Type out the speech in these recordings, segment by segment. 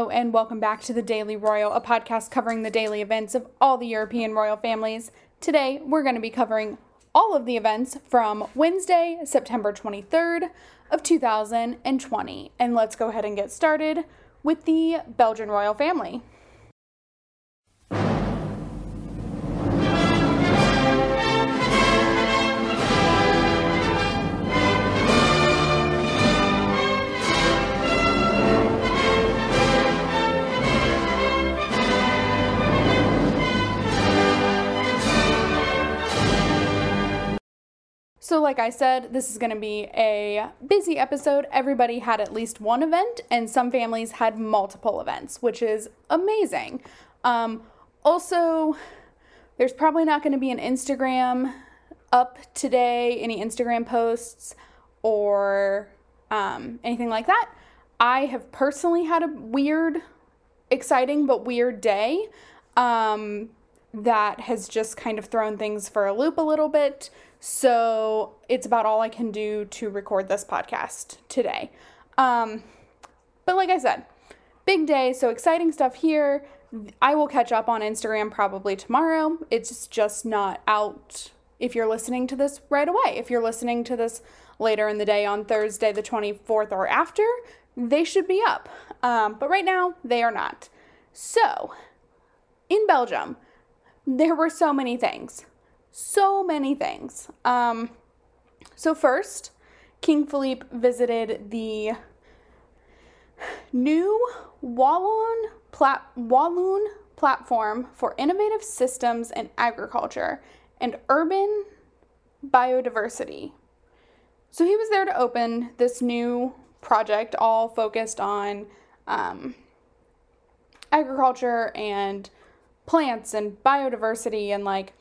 Hello and welcome back to the Daily Royal, a podcast covering the daily events of all the European royal families. Today, we're going to be covering all of the events from Wednesday, September 23rd of 2020. And let's go ahead and get started with the Belgian royal family. So like I said, this is going to be a busy episode. Everybody had at least one event, and some families had multiple events, which is amazing. Also, there's probably not going to be an Instagram up today, any Instagram posts or anything like that. I have personally had a weird, exciting, but weird day that has just kind of thrown things for a loop a little bit. So it's about all I can do to record this podcast today. But like I said, big day, so exciting stuff here. I will catch up on Instagram probably tomorrow. It's just not out if you're listening to this right away. If you're listening to this later in the day on Thursday the 24th or after, they should be up. But right now, they are not. So, in Belgium, there were so many things. So many things. So first, King Philippe visited the new Walloon platform for innovative systems in agriculture and urban biodiversity. So he was there to open this new project, all focused on agriculture and plants and biodiversity and like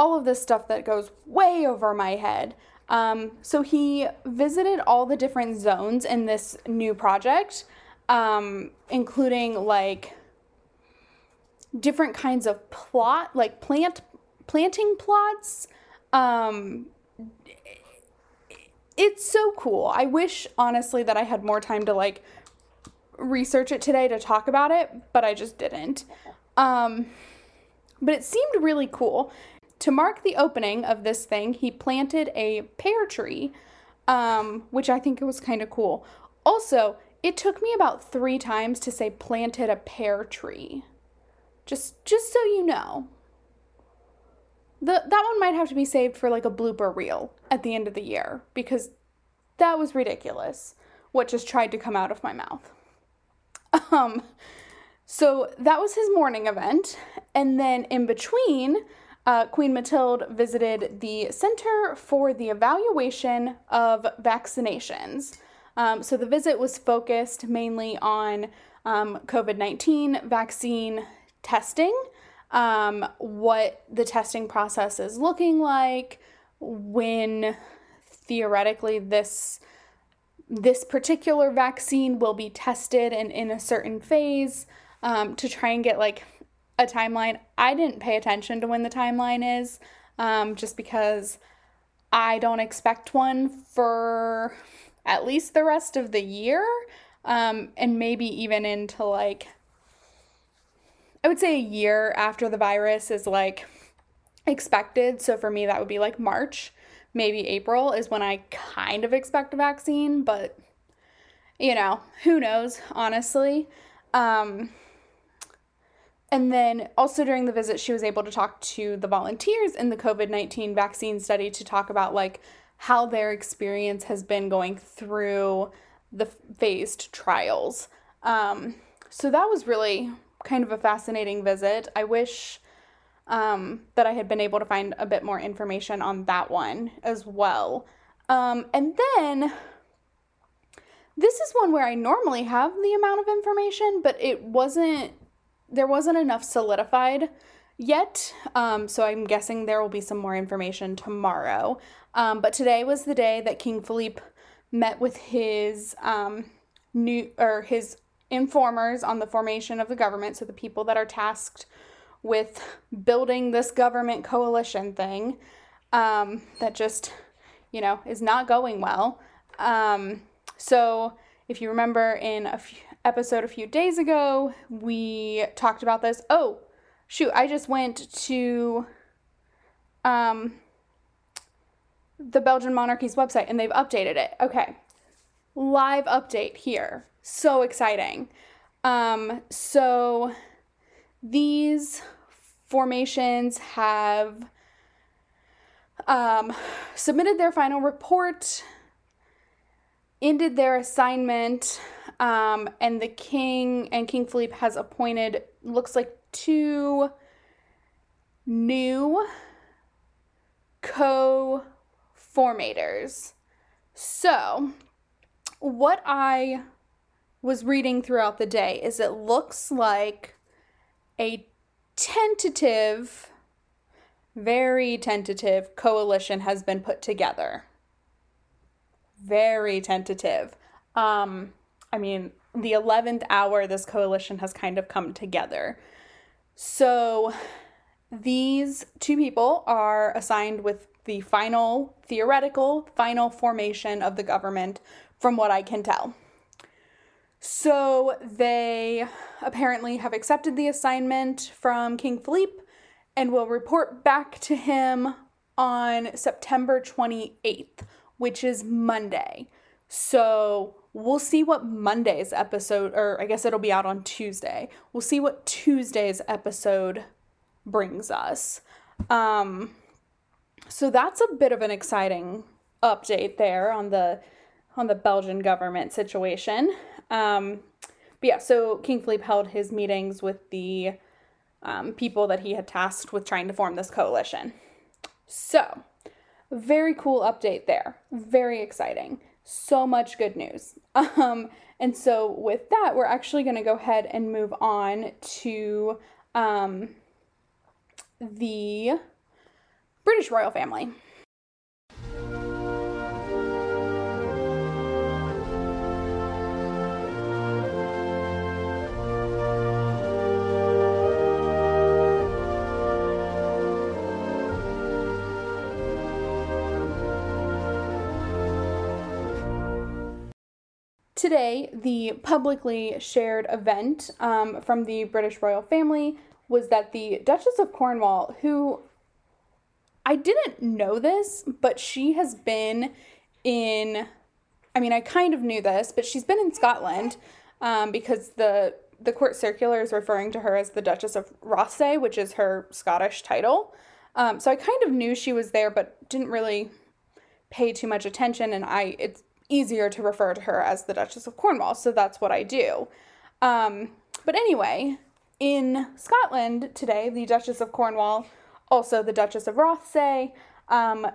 all of this stuff that goes way over my head. So he visited all the different zones in this new project, including like different kinds of planting plots. It's so cool. I wish honestly that I had more time to like research it today to talk about it, but I just didn't. But it seemed really cool. To mark the opening of this thing, he planted a pear tree, which I think it was kind of cool. Also, it took me about 3 times to say planted a pear tree. Just so you know. That one might have to be saved for like a blooper reel at the end of the year, because that was ridiculous, what just tried to come out of my mouth. So that was his morning event, and then in between, Queen Mathilde visited the Center for the Evaluation of Vaccinations. So the visit was focused mainly on COVID-19 vaccine testing, what the testing process is looking like, when theoretically this particular vaccine will be tested and in a certain phase, to try and get like a timeline. I didn't pay attention to when the timeline is, just because I don't expect one for at least the rest of the year, and maybe even into like, I would say a year after the virus is like expected. So for me, that would be like March, maybe April is when I kind of expect a vaccine, but you know, who knows, honestly. And then also during the visit, she was able to talk to the volunteers in the COVID-19 vaccine study to talk about like how their experience has been going through the phased trials. So that was really kind of a fascinating visit. I wish that I had been able to find a bit more information on that one as well. And then this is one where I normally have the amount of information, but there wasn't enough solidified yet, so I'm guessing there will be some more information tomorrow. But today was the day that King Philippe met with his informers on the formation of the government, so the people that are tasked with building this government coalition thing that just, you know, is not going well. So If you remember in an episode a few days ago, we talked about this. Oh, shoot, I just went to the Belgian monarchy's website and they've updated it. Okay, live update here. So exciting. So these formations have submitted their final report, ended their assignment, and the king and King Philippe has appointed, looks like, two new co-formators. So what I was reading throughout the day is it looks like a tentative, very tentative coalition has been put together. Very tentative. I mean, the 11th hour, this coalition has kind of come together. So these two people are assigned with the final, theoretical, final formation of the government, from what I can tell. So they apparently have accepted the assignment from King Philippe and will report back to him on September 28th, which is Monday. So we'll see what Monday's episode, or I guess it'll be out on Tuesday. We'll see what Tuesday's episode brings us. So that's a bit of an exciting update there on the Belgian government situation. But yeah, so King Philippe held his meetings with the people that he had tasked with trying to form this coalition. So very cool update there. Very exciting. So much good news. And so with that, we're actually going to go ahead and move on to the British royal family. Today, the publicly shared event from the British royal family was that the Duchess of Cornwall, who I didn't know this, but she has been in, I mean, I kind of knew this, but she's been in Scotland because the court circular is referring to her as the Duchess of Rothesay, which is her Scottish title. So I kind of knew she was there, but didn't really pay too much attention, and it's easier to refer to her as the Duchess of Cornwall, so that's what I do. But anyway, in Scotland today, the Duchess of Cornwall, also the Duchess of Rothesay,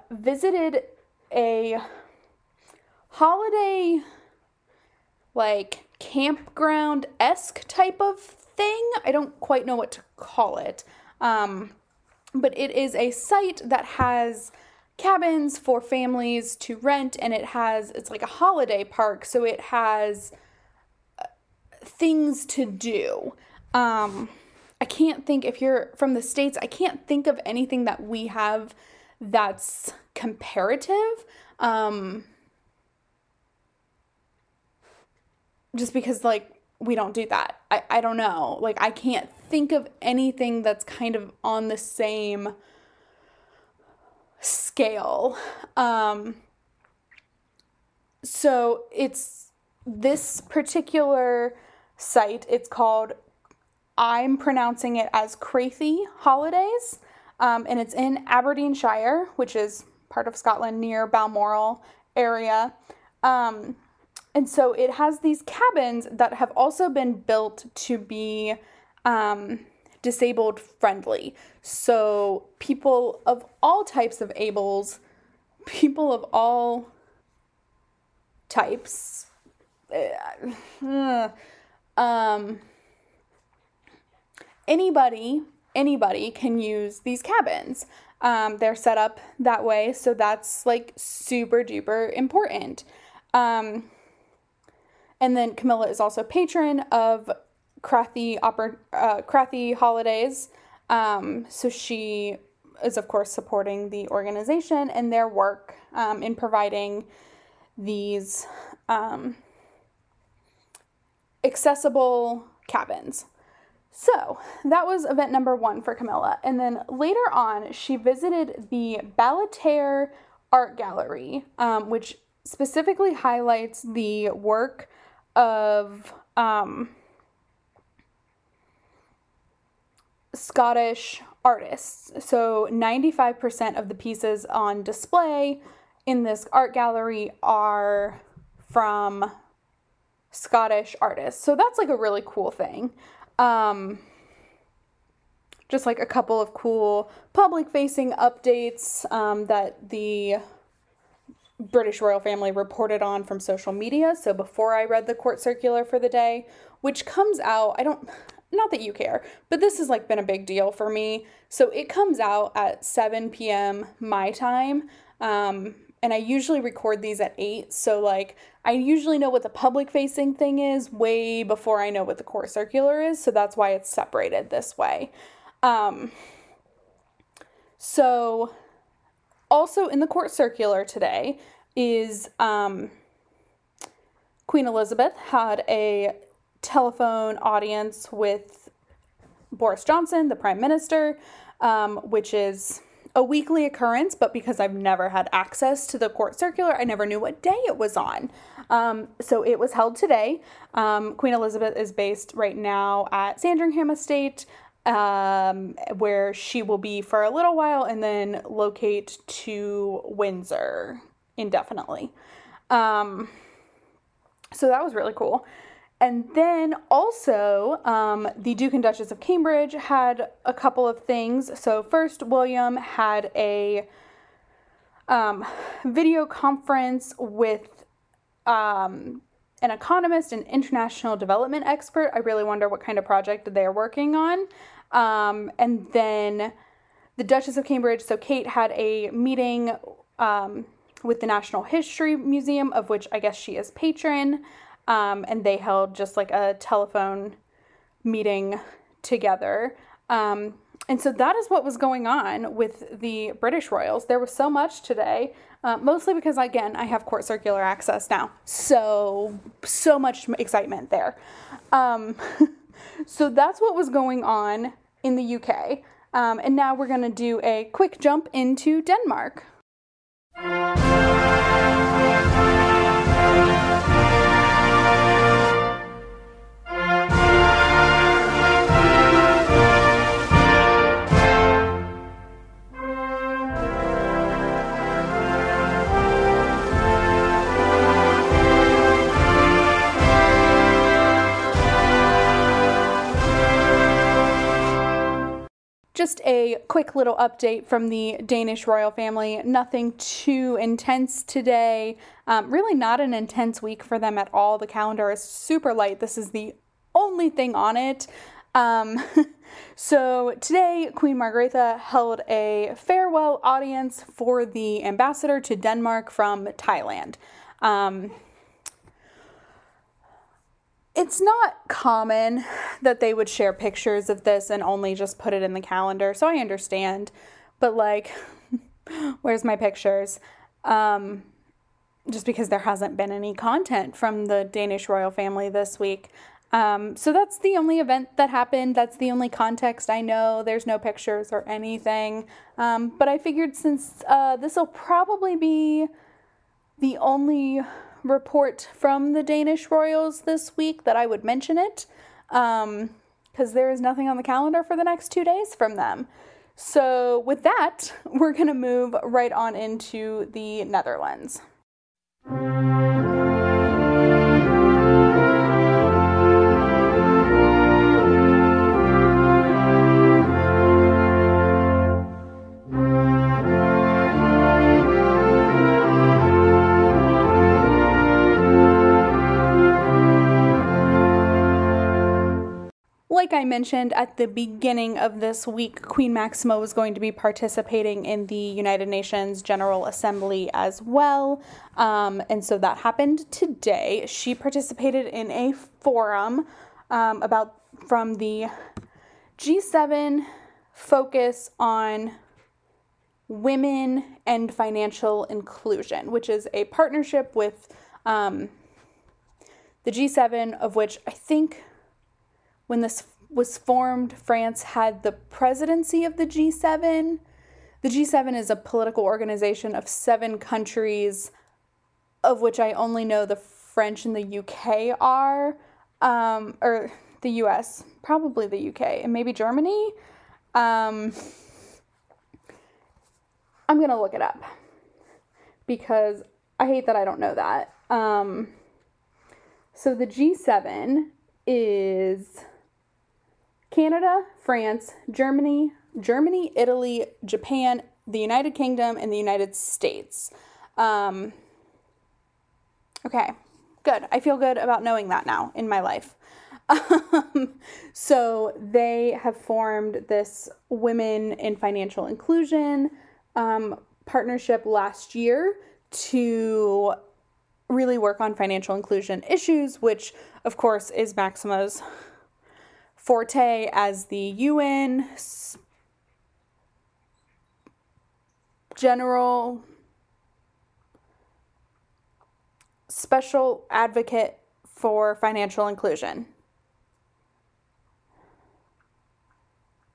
visited a holiday, like, campground-esque type of thing. I don't quite know what to call it, but it is a site that has cabins for families to rent, and it's like a holiday park, so it has things to do. I can't think, if you're from the States, I can't think of anything that we have that's comparative, just because, like, we don't do that. I don't know, like, I can't think of anything that's kind of on the same scale. So it's this particular site, it's called, I'm pronouncing it as Crathie Holidays, and it's in Aberdeenshire, which is part of Scotland near Balmoral area. And so it has these cabins that have also been built to be disabled friendly. So people of all types of ables, people of all types, anybody can use these cabins. They're set up that way, so that's, like, super duper important. And then Camilla is also patron of Crathie Holidays, so she is, of course, supporting the organization and their work in providing these accessible cabins. So that was event number one for Camilla. And then later on, she visited the Balleter Art Gallery, which specifically highlights the work of Scottish artists. So 95% of the pieces on display in this art gallery are from Scottish artists. So that's like a really cool thing. Just like a couple of cool public-facing updates that the British royal family reported on from social media. So before I read the court circular for the day, which comes out, not that you care, but this has like been a big deal for me. So it comes out at 7 p.m. my time. And I usually record these at 8, so like I usually know what the public facing thing is way before I know what the court circular is, so that's why it's separated this way. So also in the court circular today is Queen Elizabeth had a telephone audience with Boris Johnson, the Prime Minister, which is a weekly occurrence, but because I've never had access to the court circular, I never knew what day it was on. So it was held today. Queen Elizabeth is based right now at Sandringham Estate, where she will be for a little while and then locate to Windsor indefinitely. So that was really cool. And then also, the Duke and Duchess of Cambridge had a couple of things. So first, William had a video conference with an economist and international development expert. I really wonder what kind of project they're working on. And then the Duchess of Cambridge, so Kate, had a meeting with the National History Museum, of which I guess she is patron. And they held just like a telephone meeting together. And so that is what was going on with the British royals. There was so much today, mostly because, again, I have court circular access now. So much excitement there. So that's what was going on in the UK. And now we're going to do a quick jump into Denmark. Just a quick little update from the Danish royal family. Nothing too intense today. Really not an intense week for them at all. The calendar is super light. This is the only thing on it. So today, Queen Margrethe held a farewell audience for the ambassador to Denmark from Thailand. It's not common that they would share pictures of this and only just put it in the calendar, so I understand. But, like, where's my pictures? Just because there hasn't been any content from the Danish royal family this week. So that's the only event that happened. That's the only context I know. There's no pictures or anything. But I figured since this will probably be the only report from the Danish royals this week that I would mention it, because there is nothing on the calendar for the next 2 days from them. So with that, we're going to move right on into the Netherlands. Like I mentioned at the beginning of this week, Queen Maxima was going to be participating in the United Nations General Assembly as well, and so that happened today. She participated in a forum from the G7 focus on women and financial inclusion, which is a partnership with The G7, of which I think when this was formed, France had the presidency of the G7. The G7 is a political organization of 7 countries, of which I only know the French and the UK are, or the US, probably the UK, and maybe Germany. I'm gonna look it up because I hate that I don't know that. So the G7 is Canada, France, Germany, Italy, Japan, the United Kingdom, and the United States. Okay, good. I feel good about knowing that now in my life. So they have formed this Women in Financial Inclusion partnership last year to really work on financial inclusion issues, which of course is Maxima's forte as the UN General Special Advocate for Financial Inclusion.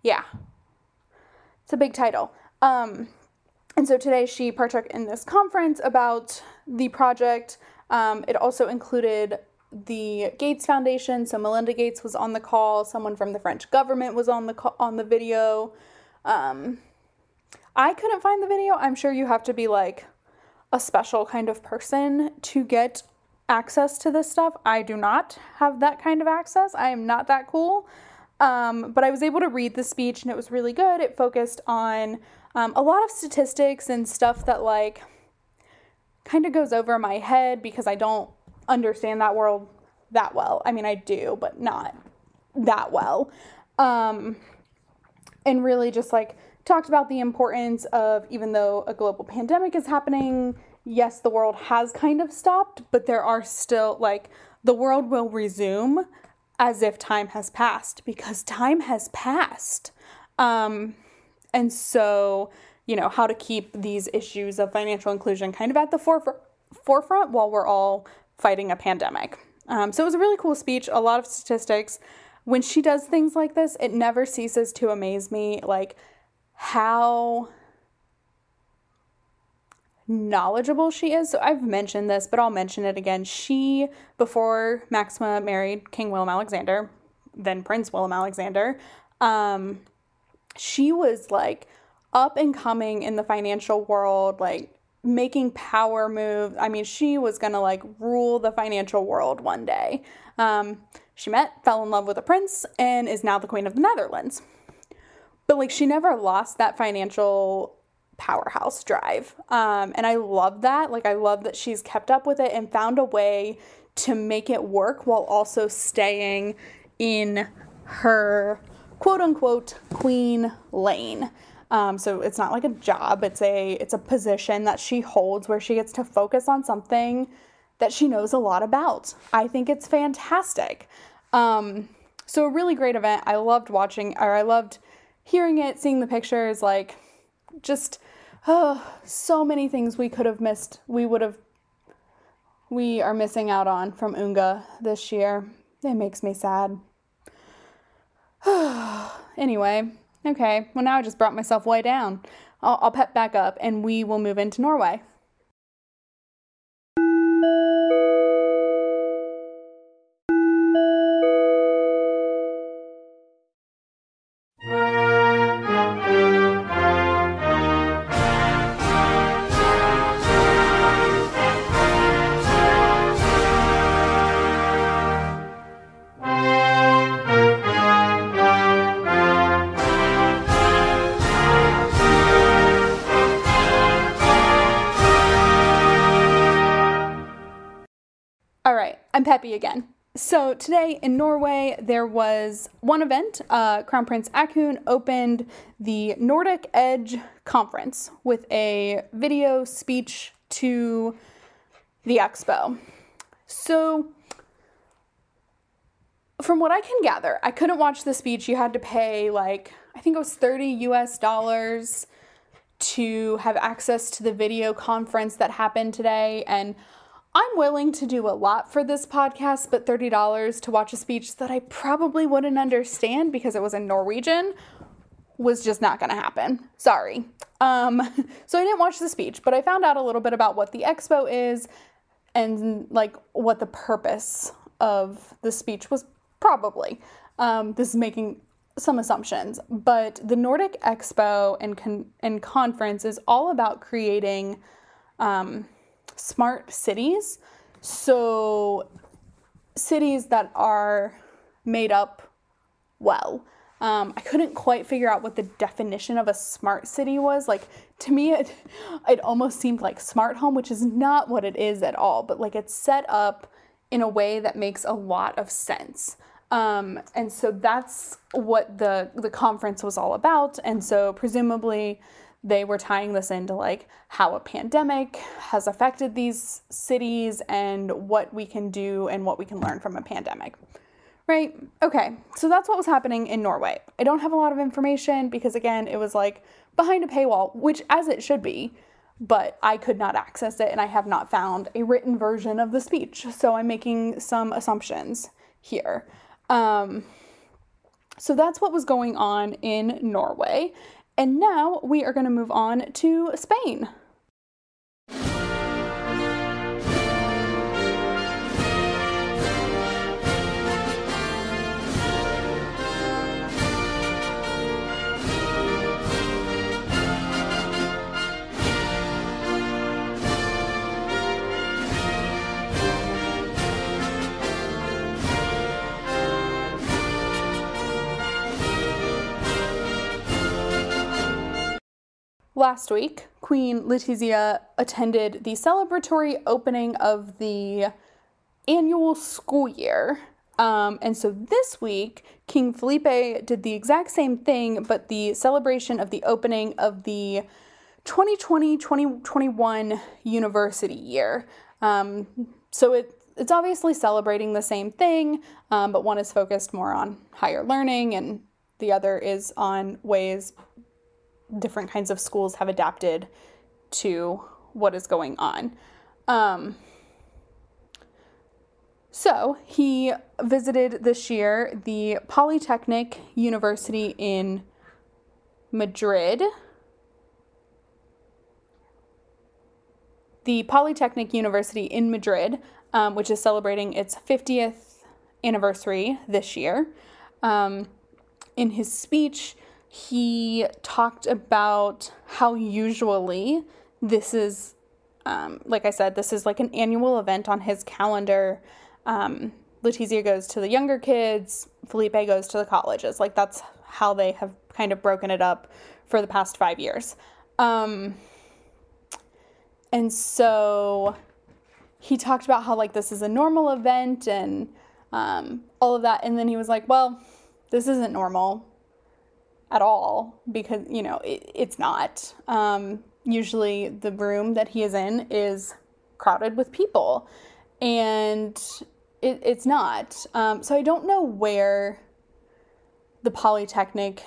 Yeah, it's a big title. And so today she partook in this conference about the project. It also included the Gates Foundation. So Melinda Gates was on the call. Someone from the French government was on the call, on the video. I couldn't find the video. I'm sure you have to be like a special kind of person to get access to this stuff. I do not have that kind of access. I am not that cool. But I was able to read the speech and it was really good. It focused on a lot of statistics and stuff that like kind of goes over my head because I don't understand that world that well. I mean, I do, but not that well. And really just like talked about the importance of, even though a global pandemic is happening, yes, the world has kind of stopped, but there are still like the world will resume as if time has passed, because time has passed. And so, you know, how to keep these issues of financial inclusion kind of at the forefront while we're all fighting a pandemic. So it was a really cool speech, a lot of statistics. When she does things like this, it never ceases to amaze me, like how knowledgeable she is. So I've mentioned this, but I'll mention it again. She, before Maxima married King Willem Alexander, then Prince Willem Alexander, she was like up and coming in the financial world, like making power moves. I mean, she was gonna like rule the financial world one day. She fell in love with a prince, and is now the Queen of the Netherlands. But like, she never lost that financial powerhouse drive. And I love that. Like, I love that she's kept up with it and found a way to make it work while also staying in her quote unquote queen lane. So it's not like a job, it's a position that she holds where she gets to focus on something that she knows a lot about. I think it's fantastic. So a really great event. I loved I loved hearing it, seeing the pictures, like just so many things we could have missed. We are missing out on from UNGA this year. It makes me sad. Anyway, okay. Well, now I just brought myself way down. I'll pep back up and we will move into Norway. I'm peppy again. So today in Norway, there was one event. Crown Prince Akun opened the Nordic Edge conference with a video speech to the expo. So from what I can gather, I couldn't watch the speech. You had to pay like, I think it was $30 to have access to the video conference that happened today. And I'm willing to do a lot for this podcast, but $30 to watch a speech that I probably wouldn't understand because it was in Norwegian was just not going to happen. Sorry. So I didn't watch the speech, but I found out a little bit about what the expo is and like what the purpose of the speech was probably. This is making some assumptions, but the Nordic Expo and conference is all about creating smart cities. So cities that are made up well. I couldn't quite figure out what the definition of a smart city was. Like, to me, it almost seemed like smart home, which is not what it is at all, but like it's set up in a way that makes a lot of sense. And so that's what the conference was all about. And so presumably they were tying this into like how a pandemic has affected these cities and what we can do and what we can learn from a pandemic, right? Okay, so that's what was happening in Norway. I don't have a lot of information because again, it was like behind a paywall, which as it should be, but I could not access it and I have not found a written version of the speech. So I'm making some assumptions here. So that's what was going on in Norway. And now we are going to move on to Spain. Last week, Queen Letizia attended the celebratory opening of the annual school year. And so this week, King Felipe did the exact same thing, but the celebration of the opening of the 2020-2021 university year. So it's obviously celebrating the same thing, but one is focused more on higher learning and the other is on ways different kinds of schools have adapted to what is going on. So he visited this year the Polytechnic University in Madrid. The Polytechnic University in Madrid, which is celebrating its 50th anniversary this year. In his speech, he talked about how usually this is, like I said, this is like an annual event on his calendar. Letizia goes to the younger kids, Felipe goes to the colleges. Like that's how they have kind of broken it up for the past 5 years. And so he talked about how like this is a normal event and all of that. And then he was like, well, this isn't normal at all, because, you know, it's not. Usually the room that he is in is crowded with people, and it's not. So I don't know where the Polytechnic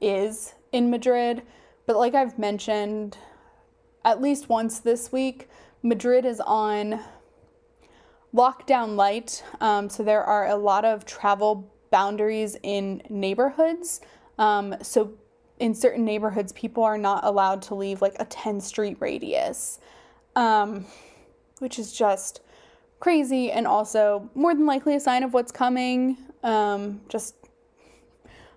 is in Madrid, but like I've mentioned at least once this week, Madrid is on lockdown light, so there are a lot of travel boundaries in neighborhoods. So in certain neighborhoods, people are not allowed to leave like a 10 street radius, which is just crazy. And also more than likely a sign of what's coming. Just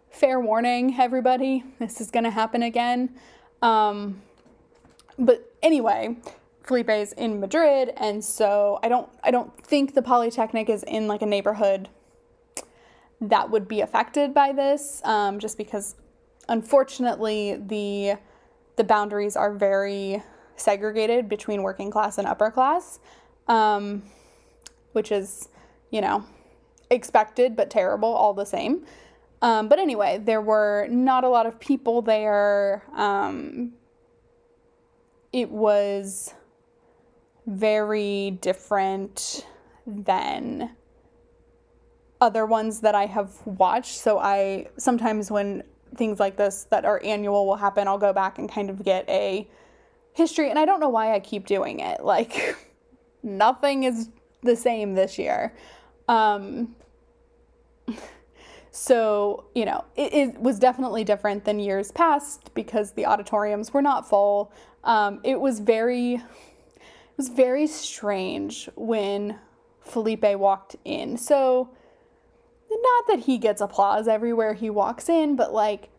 fair warning, everybody, this is going to happen again. But anyway, Felipe's in Madrid. And so I don't think the Polytechnic is in like a neighborhood that would be affected by this, just because unfortunately the boundaries are very segregated between working class and upper class, which is, you know, expected but terrible all the same. But anyway, there were not a lot of people there. It was very different than other ones that I have watched. So I sometimes, when things like this that are annual will happen, I'll go back and kind of get a history. And I don't know why I keep doing it. Like nothing is the same this year. So, you know, it was definitely different than years past because the auditoriums were not full. It was very strange when Felipe walked in. So, not that he gets applause everywhere he walks in, but, like,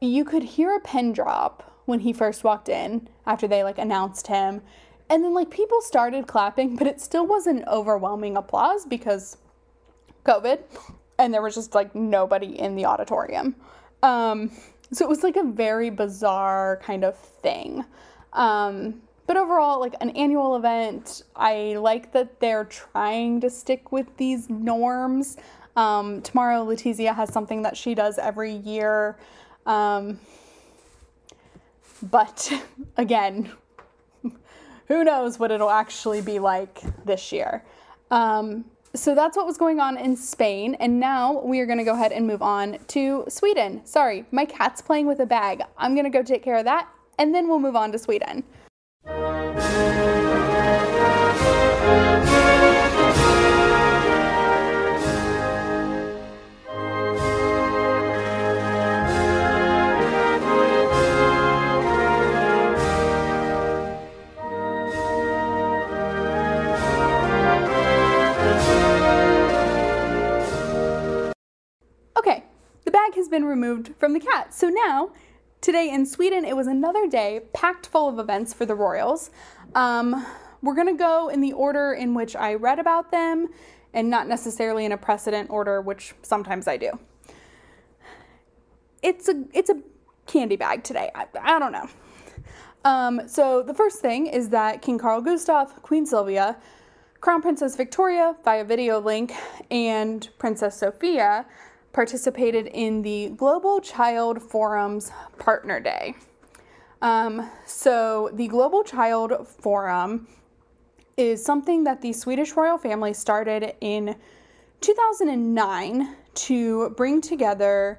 you could hear a pin drop when he first walked in after they, like, announced him. And then, like, people started clapping, but it still wasn't overwhelming applause because COVID. And there was just, like, nobody in the auditorium. So it was, like, a very bizarre kind of thing. But overall, like, an annual event, I like that they're trying to stick with these norms. Tomorrow, Letizia has something that she does every year. But, again, who knows what it'll actually be like this year. So that's what was going on in Spain, and now we are going to go ahead and move on to Sweden. Sorry, my cat's playing with a bag. I'm going to go take care of that, and then we'll move on to Sweden. Has been removed from the cat. So now, today in Sweden, it was another day packed full of events for the royals. We're going to go in the order in which I read about them and not necessarily in a precedent order, which sometimes I do. It's a candy bag today. I don't know. So the first thing is that King Carl Gustaf, Queen Silvia, Crown Princess Victoria via video link, and Princess Sophia participated in the Global Child Forum's Partner Day. So the Global Child Forum is something that the Swedish royal family started in 2009 to bring together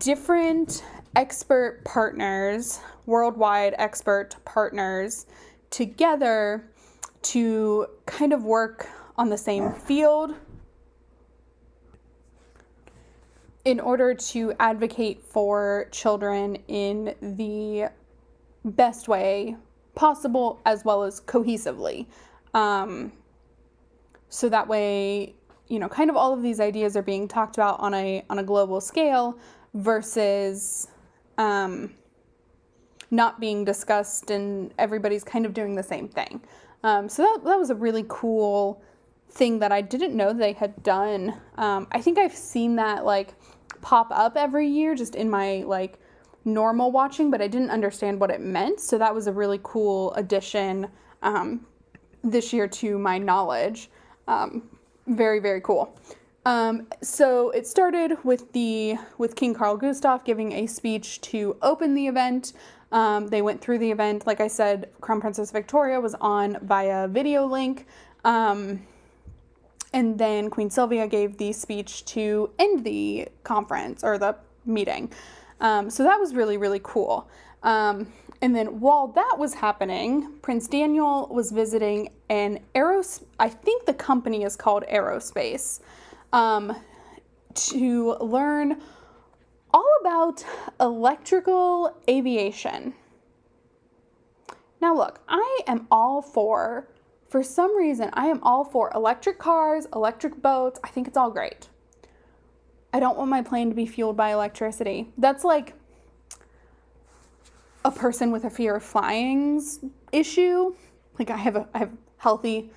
different expert partners, worldwide expert partners, together to kind of work on the same field in order to advocate for children in the best way possible, as well as cohesively. So that way, you know, kind of all of these ideas are being talked about on a global scale versus not being discussed and everybody's kind of doing the same thing. So that was a really cool thing that I didn't know they had done. I think I've seen that, like, pop up every year just in my, like, normal watching, but I didn't understand what it meant. So that was a really cool addition this year to my knowledge. Very, very cool. So it started with King Carl Gustaf giving a speech to open the event. They went through the event. Like I said, Crown Princess Victoria was on via video link. And then Queen Silvia gave the speech to end the conference or the meeting. So that was really, really cool. And then while that was happening, Prince Daniel was visiting an I think the company is called Aerospace, to learn all about electrical aviation. Now look, I am all for some reason, I am all for electric cars, electric boats. I think it's all great. I don't want my plane to be fueled by electricity. That's like a person with a fear of flying's issue. Like I have healthy,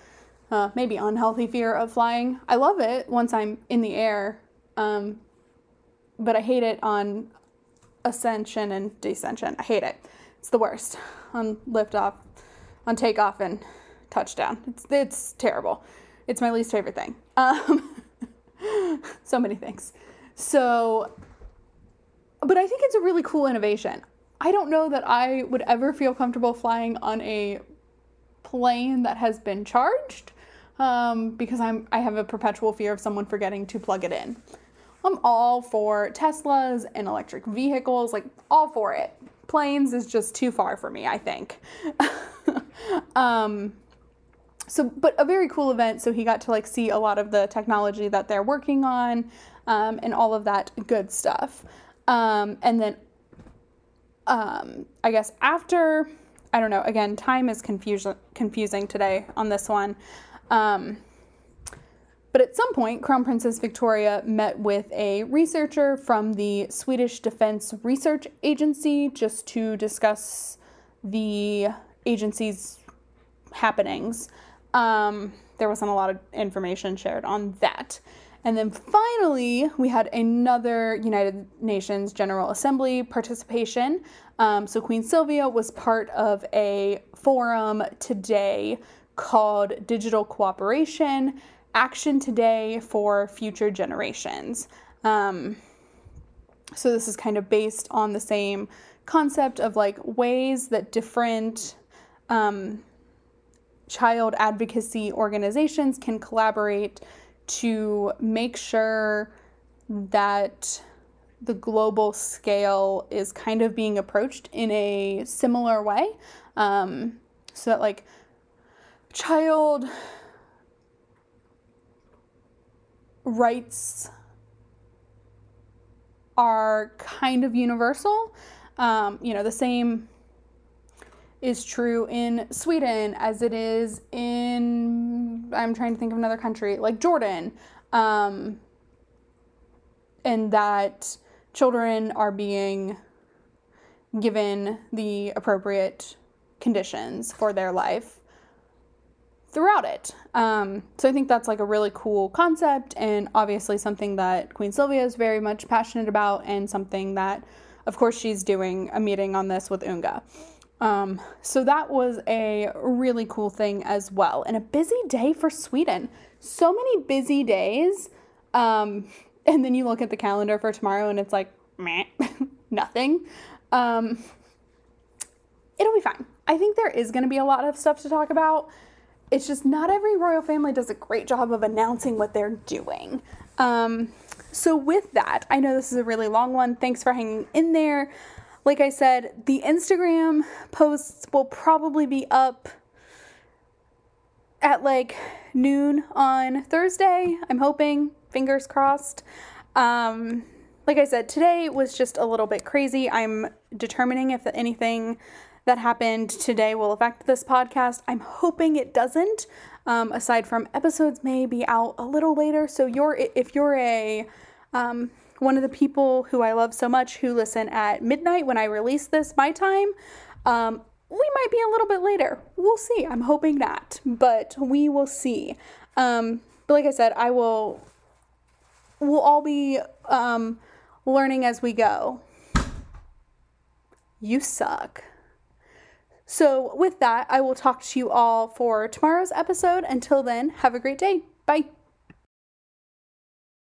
maybe unhealthy fear of flying. I love it once I'm in the air, but I hate it on ascension and descension. I hate it. It's the worst on liftoff, on takeoff and touchdown. It's terrible. It's my least favorite thing. So many things. So, but I think it's a really cool innovation. I don't know that I would ever feel comfortable flying on a plane that has been charged, because I have a perpetual fear of someone forgetting to plug it in. I'm all for Teslas and electric vehicles, like all for it. Planes is just too far for me, I think. So, but a very cool event, so he got to like see a lot of the technology that they're working on, and all of that good stuff. And then, I guess after, I don't know, again, time is confusing today on this one. But at some point, Crown Princess Victoria met with a researcher from the Swedish Defense Research Agency just to discuss the agency's happenings. There wasn't a lot of information shared on that. And then finally, we had another United Nations General Assembly participation. So Queen Silvia was part of a forum today called Digital Cooperation, Action Today for Future Generations. So this is kind of based on the same concept of like ways that different child advocacy organizations can collaborate to make sure that the global scale is kind of being approached in a similar way. So that like child rights are kind of universal. You know, the same is true in Sweden as it is in, I'm trying to think of another country, like Jordan. And that children are being given the appropriate conditions for their life throughout it. So I think that's like a really cool concept, and obviously something that Queen Silvia is very much passionate about, and something that, of course, she's doing a meeting on this with UNGA. So that was a really cool thing as well, and a busy day for Sweden. So many busy days. And then you look at the calendar for tomorrow and it's like, meh, nothing. It'll be fine. I think there is going to be a lot of stuff to talk about. It's just not every royal family does a great job of announcing what they're doing. So with that, I know this is a really long one. Thanks for hanging in there. Like I said, the Instagram posts will probably be up at like noon on Thursday. I'm hoping, fingers crossed. Like I said, today was just a little bit crazy. I'm determining if anything that happened today will affect this podcast. I'm hoping it doesn't. Aside from episodes may be out a little later. So if you're a one of the people who I love so much who listen at midnight when I release this, my time, we might be a little bit later. We'll see. I'm hoping not, but we will see. But like I said, we'll all be learning as we go. You suck. So with that, I will talk to you all for tomorrow's episode. Until then, have a great day. Bye.